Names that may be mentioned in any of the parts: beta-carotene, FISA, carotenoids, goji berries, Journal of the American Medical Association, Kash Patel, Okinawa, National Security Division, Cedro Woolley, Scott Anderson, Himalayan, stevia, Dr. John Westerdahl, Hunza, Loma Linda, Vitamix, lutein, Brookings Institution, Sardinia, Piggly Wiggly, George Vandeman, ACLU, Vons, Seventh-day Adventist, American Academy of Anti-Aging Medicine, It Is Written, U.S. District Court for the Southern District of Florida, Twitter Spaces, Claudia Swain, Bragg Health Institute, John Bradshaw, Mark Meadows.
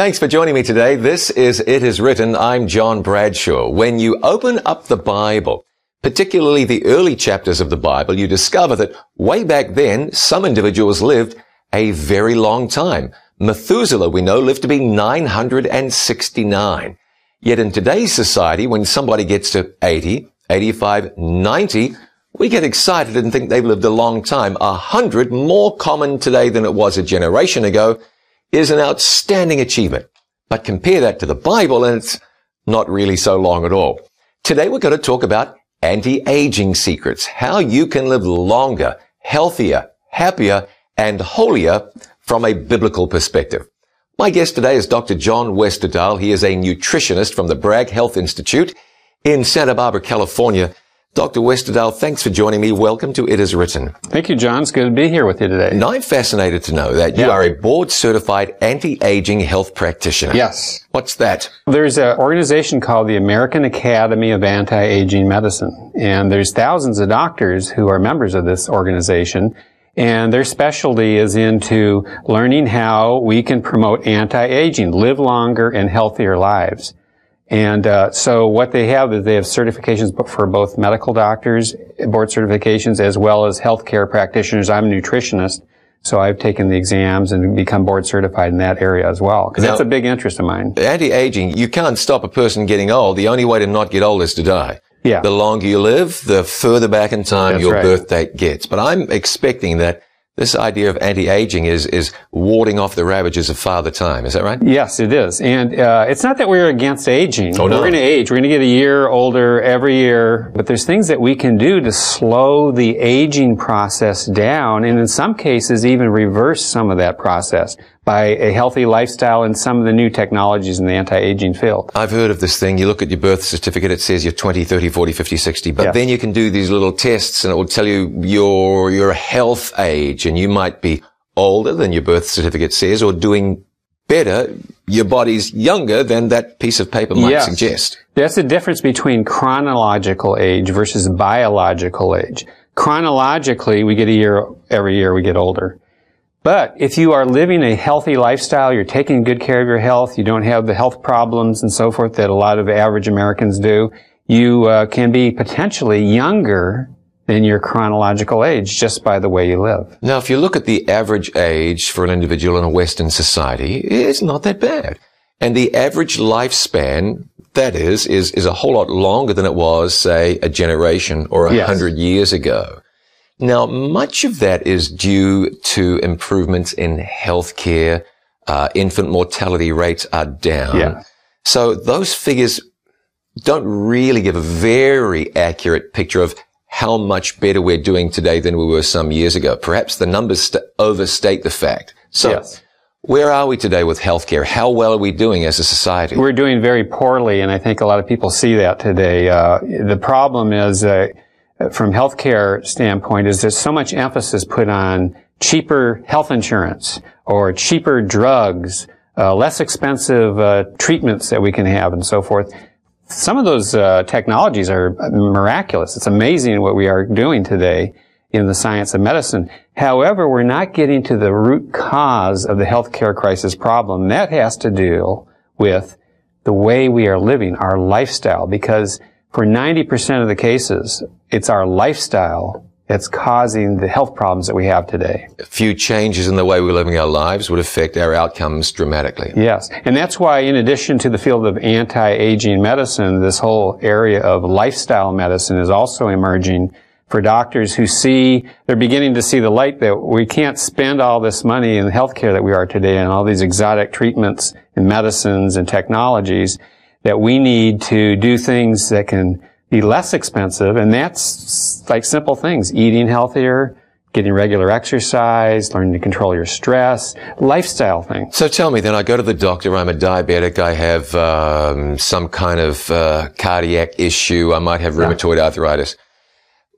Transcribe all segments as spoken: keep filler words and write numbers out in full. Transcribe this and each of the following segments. Thanks for joining me today. This is It Is Written. I'm John Bradshaw. When you open up the Bible, particularly the early chapters of the Bible, you discover that way back then, some individuals lived a very long time. Methuselah, we know, lived to be nine hundred sixty-nine. Yet in today's society, when somebody gets to eighty, eighty-five, ninety, we get excited and think they've lived a long time. A hundred, more common today than it was a generation ago, is an outstanding achievement. But compare that to the Bible, and it's not really so long at all. Today we're going to talk about anti-aging secrets, how you can live longer, healthier, happier, and holier from a biblical perspective. My guest today is Doctor John Westerdahl. He is a nutritionist from the Bragg Health Institute in Santa Barbara, California. Doctor Westerdahl, thanks for joining me. Welcome to It Is Written. Thank you, John. It's good to be here with you today. And I'm fascinated to know that you yeah. are a board-certified anti-aging health practitioner. Yes. What's that? There's an organization called the American Academy of Anti-Aging Medicine, and there's thousands of doctors who are members of this organization, and their specialty is into learning how we can promote anti-aging, live longer and healthier lives. And uh, so what they have is they have certifications for both medical doctors, board certifications, as well as healthcare practitioners. I'm a nutritionist, so I've taken the exams and become board certified in that area as well, because that's a big interest of mine. Anti-aging, you can't stop a person getting old. The only way to not get old is to die. Yeah. The longer you live, the further back in time that's your right. birth date gets. But I'm expecting that this idea of anti-aging is is warding off the ravages of Father Time. Is that right? Yes, it is. And uh it's not that we're against aging. Oh, no. We're going to age. We're going to get a year older every year. But there's things that we can do to slow the aging process down, and in some cases even reverse some of that process by a healthy lifestyle and some of the new technologies in the anti-aging field. I've heard of this thing. You look at your birth certificate, it says you're twenty, thirty, forty, fifty, sixty. But yes. then you can do these little tests, and it will tell you your your health age. And you might be older than your birth certificate says, or doing better. Your body's younger than that piece of paper might yes. suggest. That's the difference between chronological age versus biological age. Chronologically, we get a year, every year we get older. But if you are living a healthy lifestyle, you're taking good care of your health, you don't have the health problems and so forth that a lot of average Americans do, you uh, can be potentially younger than your chronological age just by the way you live. Now, if you look at the average age for an individual in a Western society, it's not that bad. And the average lifespan, that is, is, is a whole lot longer than it was, say, a generation or a yes. hundred years ago. Now, much of that is due to improvements in healthcare. Uh, infant mortality rates are down. Yeah. So those figures don't really give a very accurate picture of how much better we're doing today than we were some years ago. Perhaps the numbers st- overstate the fact. So yes. where are we today with healthcare? How well are we doing as a society? We're doing very poorly, and I think a lot of people see that today. Uh, the problem is uh, from healthcare standpoint is there's so much emphasis put on cheaper health insurance or cheaper drugs, uh, less expensive uh, treatments that we can have and so forth. Some of those uh, technologies are miraculous. It's amazing what we are doing today in the science of medicine. However, we're not getting to the root cause of the healthcare crisis problem. That has to do with the way we are living, our lifestyle, because for ninety percent of the cases, it's our lifestyle that's causing the health problems that we have today. A few changes in the way we're living our lives would affect our outcomes dramatically. Yes, and that's why in addition to the field of anti-aging medicine, this whole area of lifestyle medicine is also emerging for doctors who see, they're beginning to see the light that we can't spend all this money in healthcare that we are today and all these exotic treatments and medicines and technologies, that we need to do things that can be less expensive, and that's like simple things, eating healthier, getting regular exercise, learning to control your stress, lifestyle things. So tell me then, I go to the doctor, I'm a diabetic, I have um, some kind of uh, cardiac issue, I might have rheumatoid yeah. arthritis.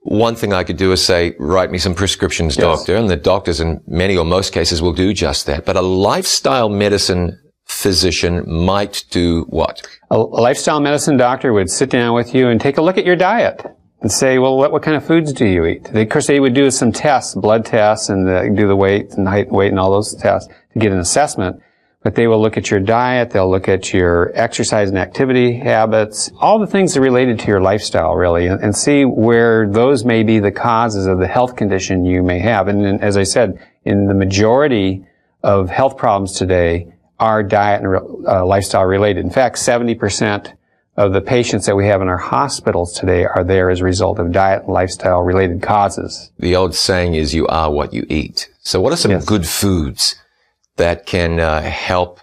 One thing I could do is say, write me some prescriptions, yes. doctor, and the doctors in many or most cases will do just that. But a lifestyle medicine physician might do what? A lifestyle medicine doctor would sit down with you and take a look at your diet and say, well, what, what kind of foods do you eat? They, of course, they would do some tests, blood tests, and the, do the weight and height and weight and all those tests to get an assessment. But they will look at your diet, they'll look at your exercise and activity habits, all the things that are related to your lifestyle, really, and, and see where those may be the causes of the health condition you may have. And, and as I said, in the majority of health problems today are diet and uh, lifestyle related. In fact, seventy percent of the patients that we have in our hospitals today are there as a result of diet and lifestyle related causes. The old saying is you are what you eat. So what are some yes. good foods that can uh, help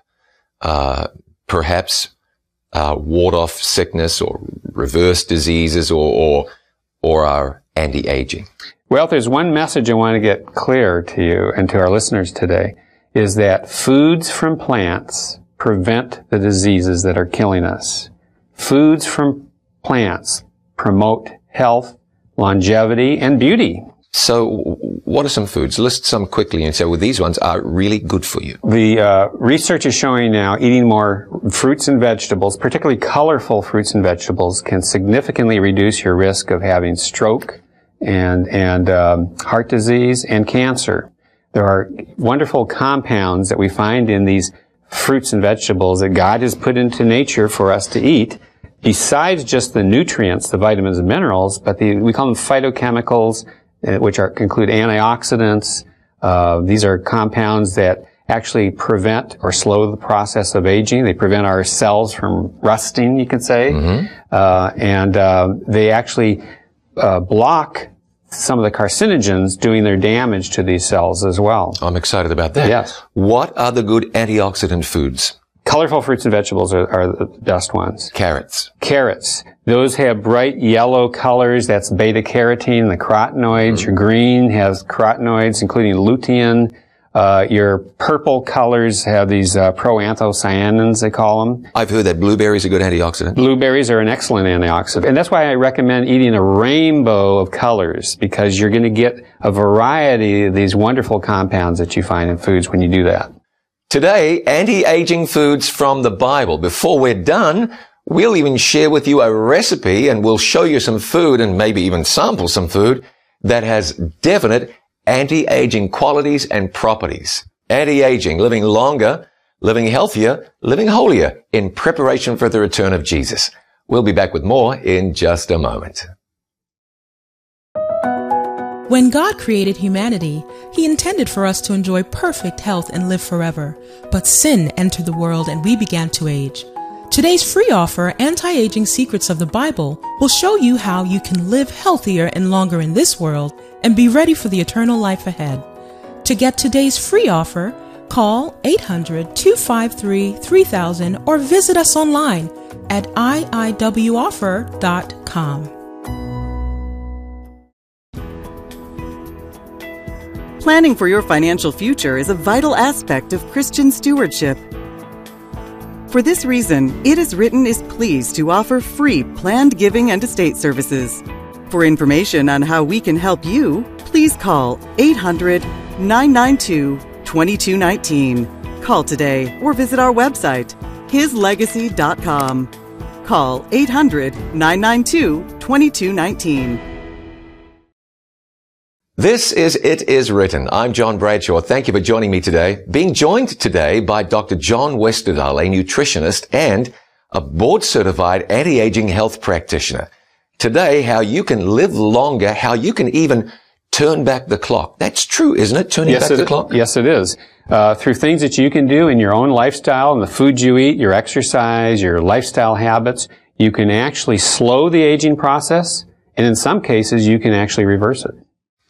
uh, perhaps uh, ward off sickness or reverse diseases or or, or are anti-aging? Well, if there's one message I want to get clear to you and to our listeners today, is that foods from plants prevent the diseases that are killing us. Foods from plants promote health, longevity, and beauty. So what are some foods? List some quickly and say, well, these ones are really good for you. The uh, research is showing now eating more fruits and vegetables, particularly colorful fruits and vegetables, can significantly reduce your risk of having stroke and, and um, heart disease and cancer. There are wonderful compounds that we find in these fruits and vegetables that God has put into nature for us to eat, besides just the nutrients, the vitamins and minerals, but the, we call them phytochemicals, which are, include antioxidants. Uh, these are compounds that actually prevent or slow the process of aging. They prevent our cells from rusting, you could say. Mm-hmm. Uh, and uh, they actually uh, block some of the carcinogens doing their damage to these cells as well. I'm excited about that. Yes. What are the good antioxidant foods? Colorful fruits and vegetables are, are the best ones. Carrots. Carrots. Those have bright yellow colors. That's beta-carotene, the carotenoids. Mm. Your green has carotenoids, including lutein. Uh, your purple colors have these uh, proanthocyanins, they call them. I've heard that blueberries are a good antioxidant. Blueberries are an excellent antioxidant. And that's why I recommend eating a rainbow of colors, because you're going to get a variety of these wonderful compounds that you find in foods when you do that. Today, anti-aging foods from the Bible. Before we're done, we'll even share with you a recipe, and we'll show you some food and maybe even sample some food that has definite anti-aging qualities and properties. Anti-aging, living longer, living healthier, living holier in preparation for the return of Jesus. We'll be back with more in just a moment. When God created humanity, He intended for us to enjoy perfect health and live forever. But sin entered the world and we began to age. Today's free offer, Anti-Aging Secrets of the Bible, will show you how you can live healthier and longer in this world and be ready for the eternal life ahead. To get today's free offer, call eight hundred, two five three, three thousand or visit us online at I I W offer dot com. Planning for your financial future is a vital aspect of Christian stewardship. For this reason, It Is Written is pleased to offer free planned giving and estate services. For information on how we can help you, please call eight hundred, nine nine two, two two one nine. Call today or visit our website, his legacy dot com. Call eight hundred, nine nine two, two two one nine. This is It Is Written. I'm John Bradshaw. Thank you for joining me today. Being joined today by Doctor John Westerdahl, a nutritionist and a board-certified anti-aging health practitioner. Today, how you can live longer, how you can even turn back the clock. That's true, isn't it? Turning yes, back it the is. clock? Yes, it is. Uh, through things that you can do in your own lifestyle and the foods you eat, your exercise, your lifestyle habits, you can actually slow the aging process, and in some cases, you can actually reverse it.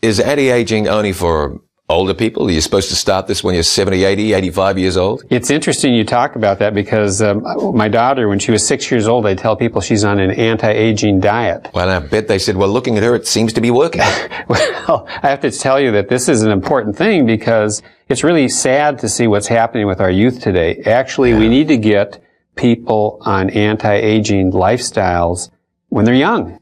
Is anti-aging only for older people? Are you supposed to start this when you're seventy, eighty, eighty-five years old? It's interesting you talk about that, because um, my daughter, when she was six years old, I tell people she's on an anti-aging diet. Well, I bet they said, well, looking at her, it seems to be working. Well, I have to tell you that this is an important thing, because it's really sad to see what's happening with our youth today. Actually, yeah. we need to get people on anti-aging lifestyles when they're young.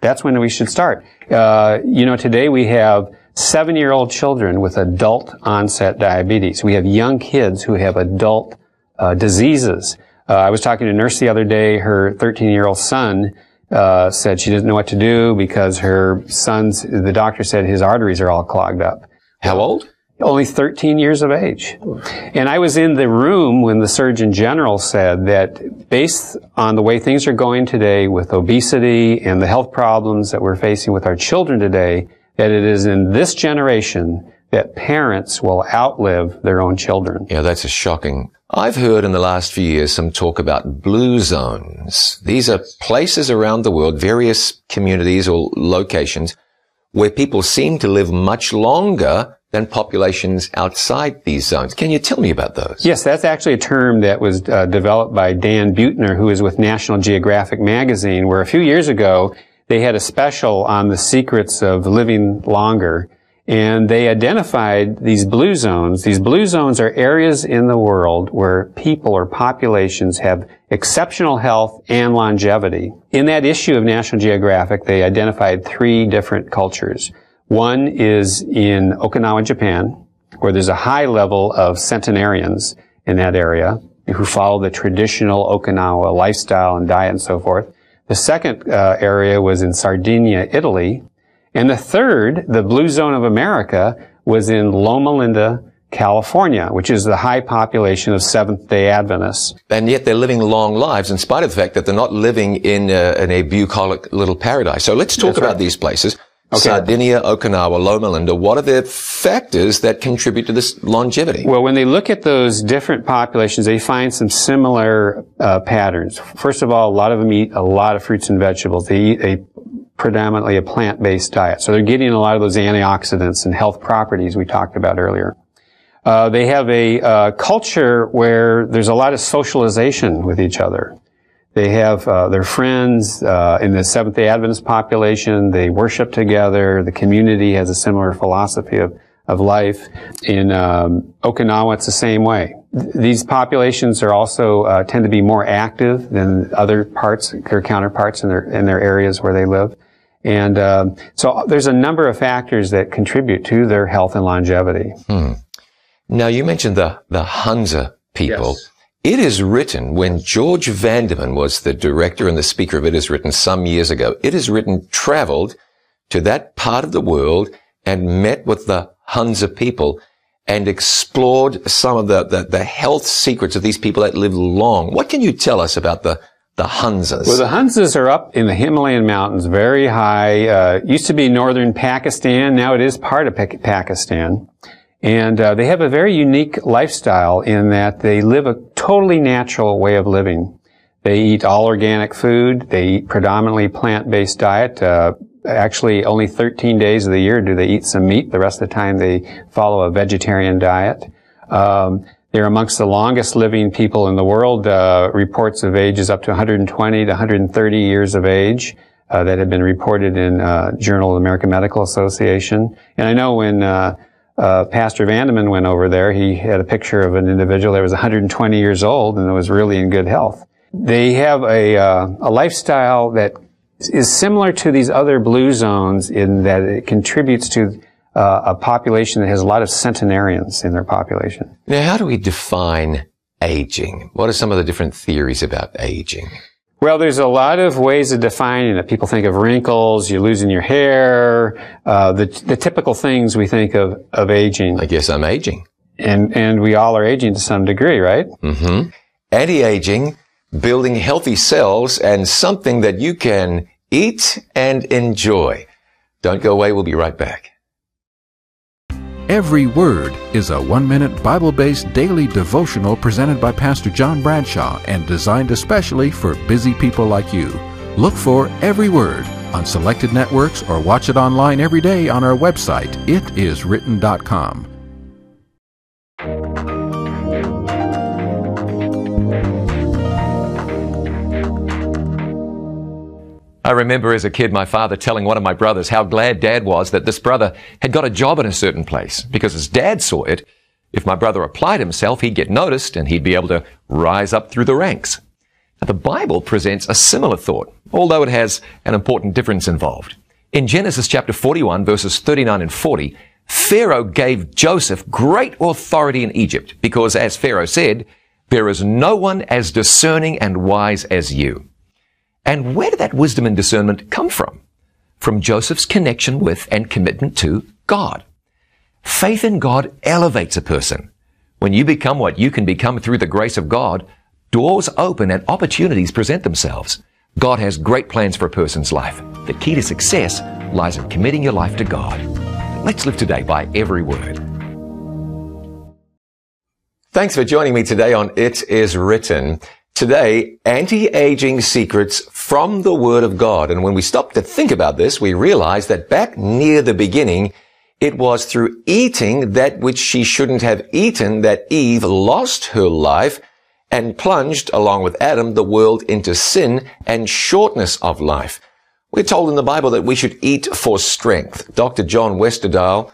That's when we should start. Uh, you know, today we have seven-year-old children with adult-onset diabetes. We have young kids who have adult uh, diseases. Uh, I was talking to a nurse the other day. Her thirteen-year-old son uh, said she didn't know what to do because her son's, the doctor said his arteries are all clogged up. How old? only thirteen years of age. And I was in the room when the Surgeon General said that based on the way things are going today with obesity and the health problems that we're facing with our children today, that it is in this generation that parents will outlive their own children. Yeah, that's a shocking. I've heard in the last few years some talk about blue zones. These are places around the world, various communities or locations, where people seem to live much longer than populations outside these zones. Can you tell me about those? Yes, that's actually a term that was uh, developed by Dan Buettner, who is with National Geographic magazine, where a few years ago they had a special on the secrets of living longer, and they identified these blue zones. These blue zones are areas in the world where people or populations have exceptional health and longevity. In that issue of National Geographic, they identified three different cultures. One is in Okinawa, Japan, where there's a high level of centenarians in that area who follow the traditional Okinawa lifestyle and diet and so forth. The second uh, area was in Sardinia, Italy. And the third, the Blue Zone of America, was in Loma Linda, California, which is the high population of Seventh-day Adventists. And yet they're living long lives in spite of the fact that they're not living in a, in a bucolic little paradise. So let's talk That's about right. these places. Okay. Sardinia, Okinawa, Loma Linda, what are the factors that contribute to this longevity? Well, when they look at those different populations, they find some similar uh, patterns. First of all, a lot of them eat a lot of fruits and vegetables. They eat a predominantly a plant-based diet. So they're getting a lot of those antioxidants and health properties we talked about earlier. Uh, they have a uh, culture where there's a lot of socialization with each other. They have uh, their friends uh, in the Seventh-day Adventist population. They worship together. The community has a similar philosophy of, of life. In um, Okinawa, it's the same way. Th- these populations are also uh, tend to be more active than other parts, their counterparts in their in their areas where they live. And um, so there's a number of factors that contribute to their health and longevity. Hmm. Now, you mentioned the the Hunza people. Yes. It is written, when George Vandeman was the director and the speaker of It Is Written some years ago, It Is Written traveled to that part of the world and met with the Hunza people and explored some of the, the, the health secrets of these people that live long. What can you tell us about the, the Hunzas? Well, the Hunzas are up in the Himalayan mountains, very high. Uh, used to be northern Pakistan. Now it is part of Pakistan. And uh, they have a very unique lifestyle in that they live a totally natural way of living. They eat all organic food. They eat predominantly plant-based diet. Uh, actually, only thirteen days of the year do they eat some meat. The rest of the time, they follow a vegetarian diet. Um, they're amongst the longest living people in the world. Uh, reports of ages up to one hundred twenty to one hundred thirty years of age. Uh, that have been reported in uh, Journal of the American Medical Association. And I know when Uh, Uh, Pastor Vandeman went over there, he had a picture of an individual that was one hundred twenty years old and was really in good health. They have a, uh, a lifestyle that is similar to these other blue zones in that it contributes to uh, a population that has a lot of centenarians in their population. Now, how do we define aging? What are some of the different theories about aging? Well, there's a lot of ways of defining it. People think of wrinkles, you're losing your hair, uh, the, the typical things we think of, of aging. I guess I'm aging. And, and we all are aging to some degree, right? Mm-hmm. Anti-aging, building healthy cells, and something that you can eat and enjoy. Don't go away. We'll be right back. Every Word is a one-minute Bible-based daily devotional presented by Pastor John Bradshaw and designed especially for busy people like you. Look for Every Word on selected networks or watch it online every day on our website, it is written dot com. I remember as a kid my father telling one of my brothers how glad Dad was that this brother had got a job in a certain place, because as Dad saw it, if my brother applied himself, he'd get noticed and he'd be able to rise up through the ranks. Now, the Bible presents a similar thought, although it has an important difference involved. In Genesis chapter forty-one, verses thirty-nine and forty, Pharaoh gave Joseph great authority in Egypt because, as Pharaoh said, "There is no one as discerning and wise as you." And where did that wisdom and discernment come from? From Joseph's connection with and commitment to God. Faith in God elevates a person. When you become what you can become through the grace of God, doors open and opportunities present themselves. God has great plans for a person's life. The key to success lies in committing your life to God. Let's live today by every word. Thanks for joining me today on It Is Written. Today, anti-aging secrets from the Word of God. And when we stop to think about this, we realize that back near the beginning, it was through eating that which she shouldn't have eaten that Eve lost her life and plunged, along with Adam, the world into sin and shortness of life. We're told in the Bible that we should eat for strength. Doctor John Westerdahl,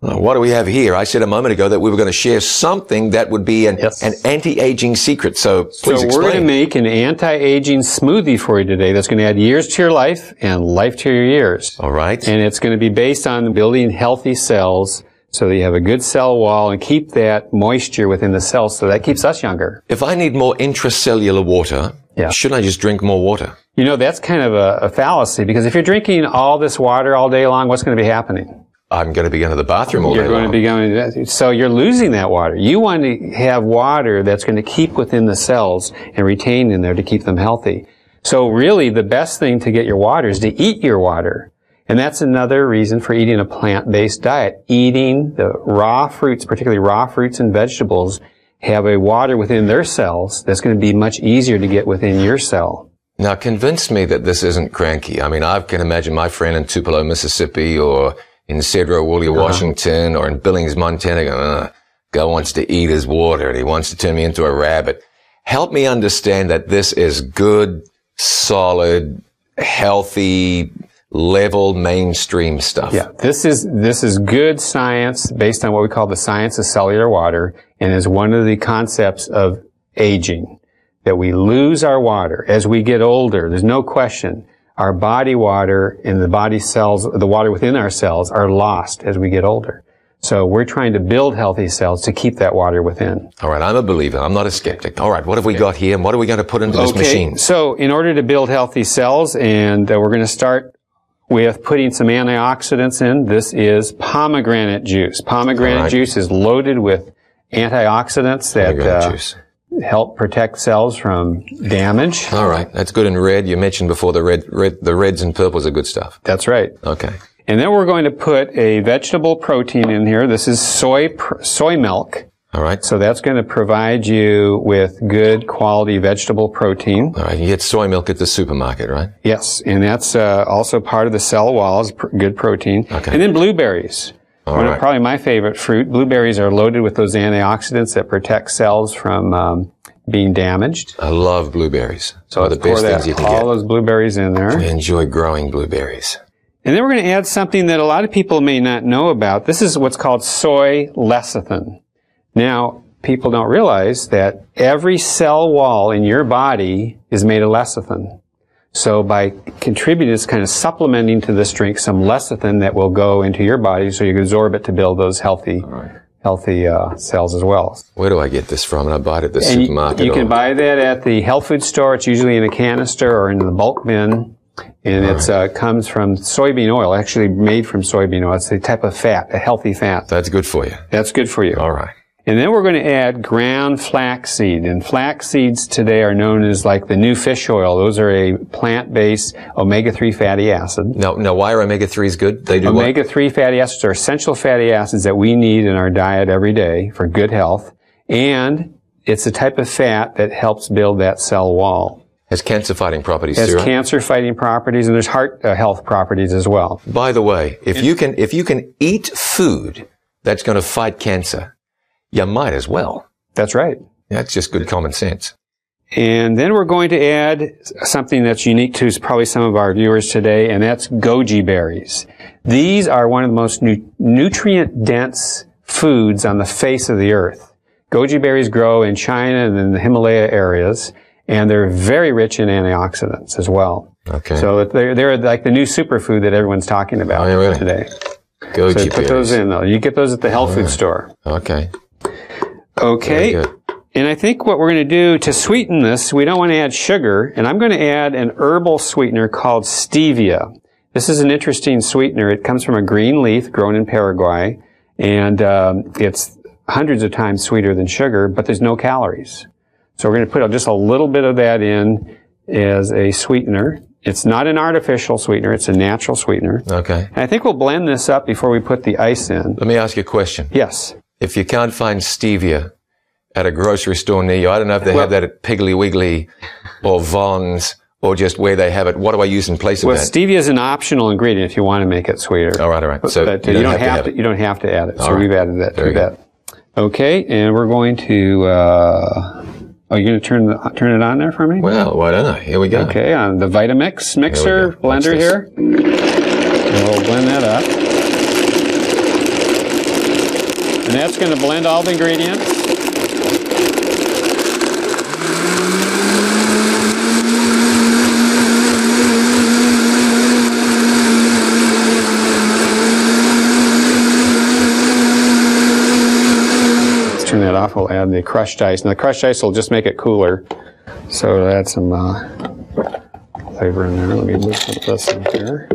what do we have here? I said a moment ago that we were going to share something that would be an, yes. an anti-aging secret. So please explain. So we're going to make an anti-aging smoothie for you today that's going to add years to your life and life to your years. All right. And it's going to be based on building healthy cells so that you have a good cell wall and keep that moisture within the cells so that keeps us younger. If I need more intracellular water, yeah. shouldn't I just drink more water? You know, that's kind of a, a fallacy, because if you're drinking all this water all day long, what's going to be happening? I'm going to be going to the bathroom all You're day going long. To be going, so you're losing that water. You want to have water that's going to keep within the cells and retained in there to keep them healthy. So really, the best thing to get your water is to eat your water. And that's another reason for eating a plant-based diet. Eating the raw fruits, particularly raw fruits and vegetables, have a water within their cells that's going to be much easier to get within your cell. Now, convince me that this isn't cranky. I mean, I can imagine my friend in Tupelo, Mississippi, or in Cedro Woolley, Washington, uh-huh. or in Billings, Montana, uh, God wants to eat his water and he wants to turn me into a rabbit. Help me understand that this is good, solid, healthy, level, mainstream stuff. Yeah, this is, this is good science based on what we call the science of cellular water, and is one of the concepts of aging, that we lose our water as we get older. There's no question. Our body water and the body cells, the water within our cells, are lost as we get older. So we're trying to build healthy cells to keep that water within. All right, I'm a believer. I'm not a skeptic. All right, what have we okay. got here, and what are we going to put into this okay. machine? So in order to build healthy cells, and uh, we're going to start with putting some antioxidants in. This is pomegranate juice. Pomegranate right. juice is loaded with antioxidants that uh, juice. help protect cells from damage. All right. That's good in red. You mentioned before the red, red, the reds and purples are good stuff. That's right. Okay. And then we're going to put a vegetable protein in here. This is soy, pr soy milk. All right. So that's going to provide you with good quality vegetable protein. All right. You get soy milk at the supermarket, right? Yes. And that's uh, also part of the cell wall, is pr good protein. Okay. And then blueberries. All One right. of probably my favorite fruit. Blueberries are loaded with those antioxidants that protect cells from um, being damaged. I love blueberries. So the best that, things you can all get. All those blueberries in there. I enjoy growing blueberries. And then we're going to add something that a lot of people may not know about. This is what's called soy lecithin. Now, people don't realize that every cell wall in your body is made of lecithin. So by contributing, it's kind of supplementing to this drink some lecithin that will go into your body so you can absorb it to build those healthy right. healthy uh, cells as well. Where do I get this from? And I buy it at the and supermarket. You can or... buy that at the health food store. It's usually in a canister or in the bulk bin. And it right. uh, comes from soybean oil, actually made from soybean oil. It's a type of fat, a healthy fat. That's good for you. That's good for you. All right. And then we're going to add ground flaxseed. And flax seeds today are known as like the new fish oil. Those are a plant-based omega three fatty acid. No, no, why are omega threes good? They do omega three fatty acids are essential fatty acids that we need in our diet every day for good health. And it's a type of fat that helps build that cell wall. Has cancer-fighting properties, Has cancer-fighting properties, and there's heart uh, health properties as well. By the way, if you can, if you can eat food that's going to fight cancer, you might as well. That's right. That's just good common sense. And then we're going to add something that's unique to probably some of our viewers today, and that's goji berries. These are one of the most nu nutrient-dense foods on the face of the earth. Goji berries grow in China and in the Himalaya areas, and they're very rich in antioxidants as well. Okay. So they're, they're like the new superfood that everyone's talking about oh, really? today. Goji berries. So put those in, though. You get those at the health food store. Okay. Okay, and I think what we're going to do to sweeten this, we don't want to add sugar, and I'm going to add an herbal sweetener called stevia. This is an interesting sweetener. It comes from a green leaf grown in Paraguay, And um, it's hundreds of times sweeter than sugar, but there's no calories. So we're going to put just a little bit of that in as a sweetener. It's not an artificial sweetener. It's a natural sweetener. Okay. And I think we'll blend this up before we put the ice in. Let me ask you a question. Yes. If you can't find stevia at a grocery store near you, I don't know if they well, have that at Piggly Wiggly or Vons or just where they have it, what do I use in place of well, that? Well, stevia is an optional ingredient if you want to make it sweeter. All right, all right. So but you, you, don't don't have have to, you don't have to add it. So right. We've added that to that. Okay, and we're going to... Uh, Are you going to turn the, turn it on there for me? Well, why don't I? Here we go. Okay, on the Vitamix mixer here blender here. We'll blend that up. And that's going to blend all the ingredients. Turn that off. We'll add the crushed ice. Now the crushed ice will just make it cooler. So we'll add some uh, flavor in there. Let me move this in here.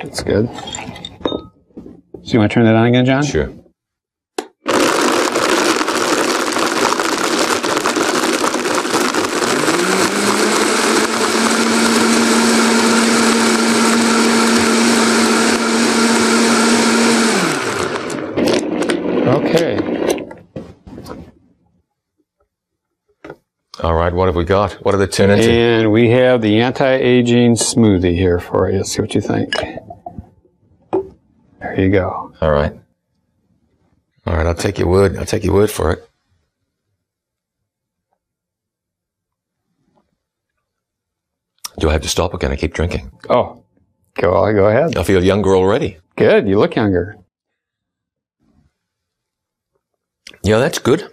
That's good. So you want to turn that on again, John? Sure. Okay. All right, what have we got? What are the turned into? And we have the anti-aging smoothie here for you. Let's see what you think. There you go. All right. All right, I'll take your word. I'll take your word for it. Do I have to stop or can I keep drinking? Oh, go, go ahead. I feel younger already. Good, you look younger. Yeah, that's good.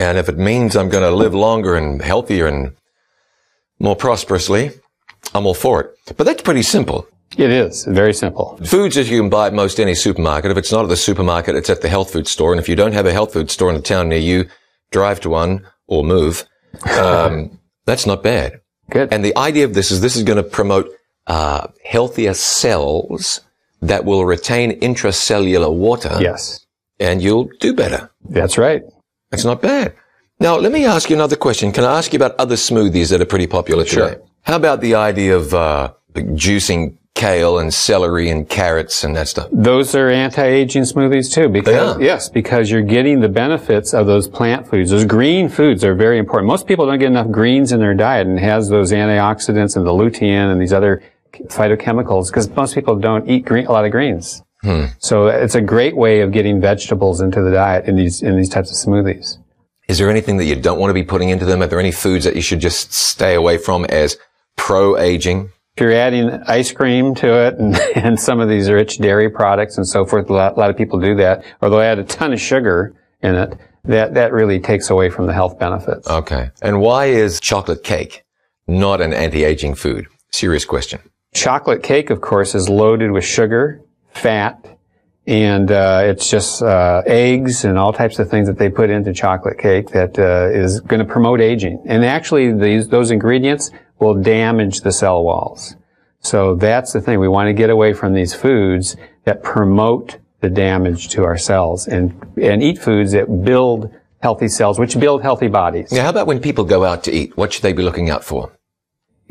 And if it means I'm going to live longer and healthier and more prosperously, I'm all for it. But that's pretty simple. It is. Very simple. Foods that you can buy at most any supermarket. If it's not at the supermarket, it's at the health food store. And if you don't have a health food store in a town near you, drive to one or move. Um, that's not bad. Good. And the idea of this is this is going to promote uh, healthier cells that will retain intracellular water. Yes. And you'll do better. That's right. That's not bad. Now, let me ask you another question. Can I ask you about other smoothies that are pretty popular today? Sure. How about the idea of uh, juicing kale and celery and carrots and that stuff? Those are anti-aging smoothies too. Because, they are. Yes, because you're getting the benefits of those plant foods. Those green foods are very important. Most people don't get enough greens in their diet, and it has those antioxidants and the lutein and these other phytochemicals because most people don't eat green, a lot of greens. Hmm. So it's a great way of getting vegetables into the diet in these in these types of smoothies. Is there anything that you don't want to be putting into them? Are there any foods that you should just stay away from as pro-aging? If you're adding ice cream to it and, and some of these rich dairy products and so forth, a lot, a lot of people do that, or they'll add a ton of sugar in it. That, that really takes away from the health benefits. Okay. And why is chocolate cake not an anti-aging food? Serious question. Chocolate cake, of course, is loaded with sugar, fat, and uh, it's just uh, eggs and all types of things that they put into chocolate cake that uh, is going to promote aging. And actually, these those ingredients will damage the cell walls. So that's the thing. We want to get away from these foods that promote the damage to our cells and, and eat foods that build healthy cells, which build healthy bodies. Now, how about when people go out to eat? What should they be looking out for?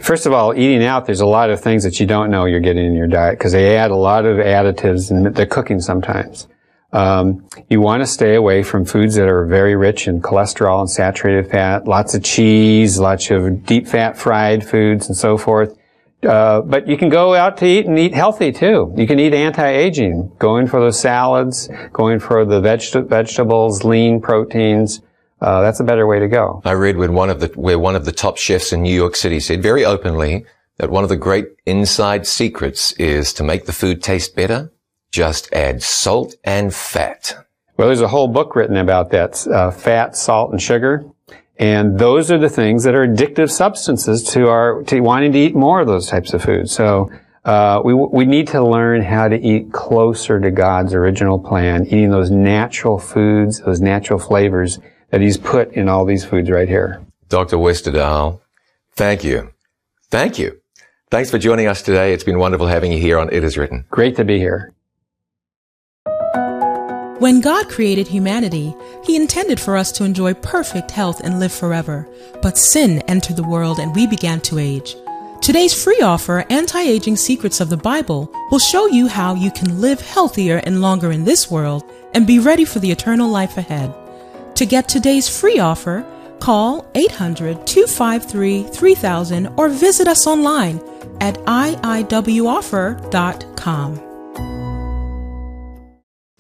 First of all, eating out, there's a lot of things that you don't know you're getting in your diet because they add a lot of additives in the cooking sometimes. Um, you want to stay away from foods that are very rich in cholesterol and saturated fat, lots of cheese, lots of deep fat fried foods and so forth. Uh, but you can go out to eat and eat healthy too. You can eat anti-aging, going for those salads, going for the veg- vegetables, lean proteins. Uh, that's a better way to go. I read when one of the, where one of the top chefs in New York City said very openly that one of the great inside secrets is to make the food taste better, just add salt and fat. Well, there's a whole book written about that, uh, fat, salt, and sugar. And those are the things that are addictive substances to our, to wanting to eat more of those types of foods. So, uh, we, we need to learn how to eat closer to God's original plan, eating those natural foods, those natural flavors that he's put in all these foods right here. Doctor Westerdahl, thank you. Thank you Thanks for joining us today. It's been wonderful having you here on It Is Written. Great to be here. When God created humanity, He intended for us to enjoy perfect health and live forever. But sin entered the world and we began to age. Today's free offer, Anti-Aging Secrets of the Bible, will show you how you can live healthier and longer in this world and be ready for the eternal life ahead. To get today's free offer, call eight hundred, two five three, three thousand or visit us online at I I W offer dot com.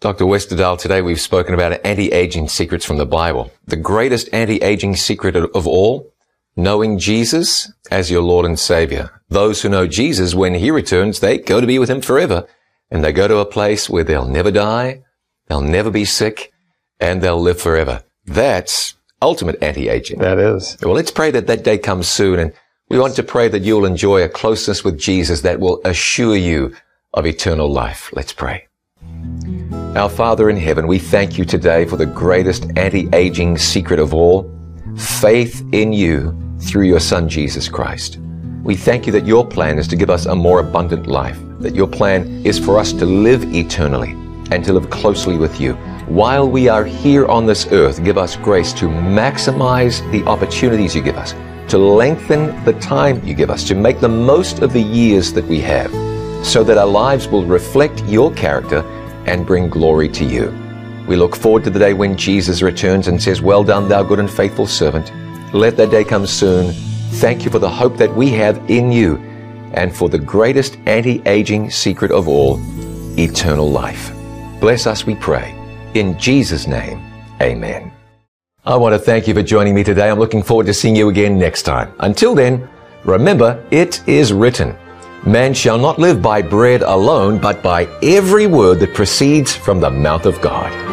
Doctor Westerdahl, today we've spoken about anti-aging secrets from the Bible. The greatest anti-aging secret of all, knowing Jesus as your Lord and Savior. Those who know Jesus, when He returns, they go to be with Him forever. And they go to a place where they'll never die, they'll never be sick, and they'll live forever. That's ultimate anti-aging. That is. Well, let's pray that that day comes soon. And we want to pray that you'll enjoy a closeness with Jesus that will assure you of eternal life. Let's pray. Our Father in heaven, we thank you today for the greatest anti-aging secret of all, faith in you through your Son, Jesus Christ. We thank you that your plan is to give us a more abundant life, that your plan is for us to live eternally and to live closely with you. While we are here on this earth, give us grace to maximize the opportunities you give us, to lengthen the time you give us, to make the most of the years that we have, so that our lives will reflect your character and bring glory to you. We look forward to the day when Jesus returns and says, "Well done, thou good and faithful servant." Let that day come soon. Thank you for the hope that we have in you and for the greatest anti-aging secret of all, eternal life. Bless us, we pray. In Jesus' name, amen. I want to thank you for joining me today. I'm looking forward to seeing you again next time. Until then, remember, it is written, man shall not live by bread alone, but by every word that proceeds from the mouth of God.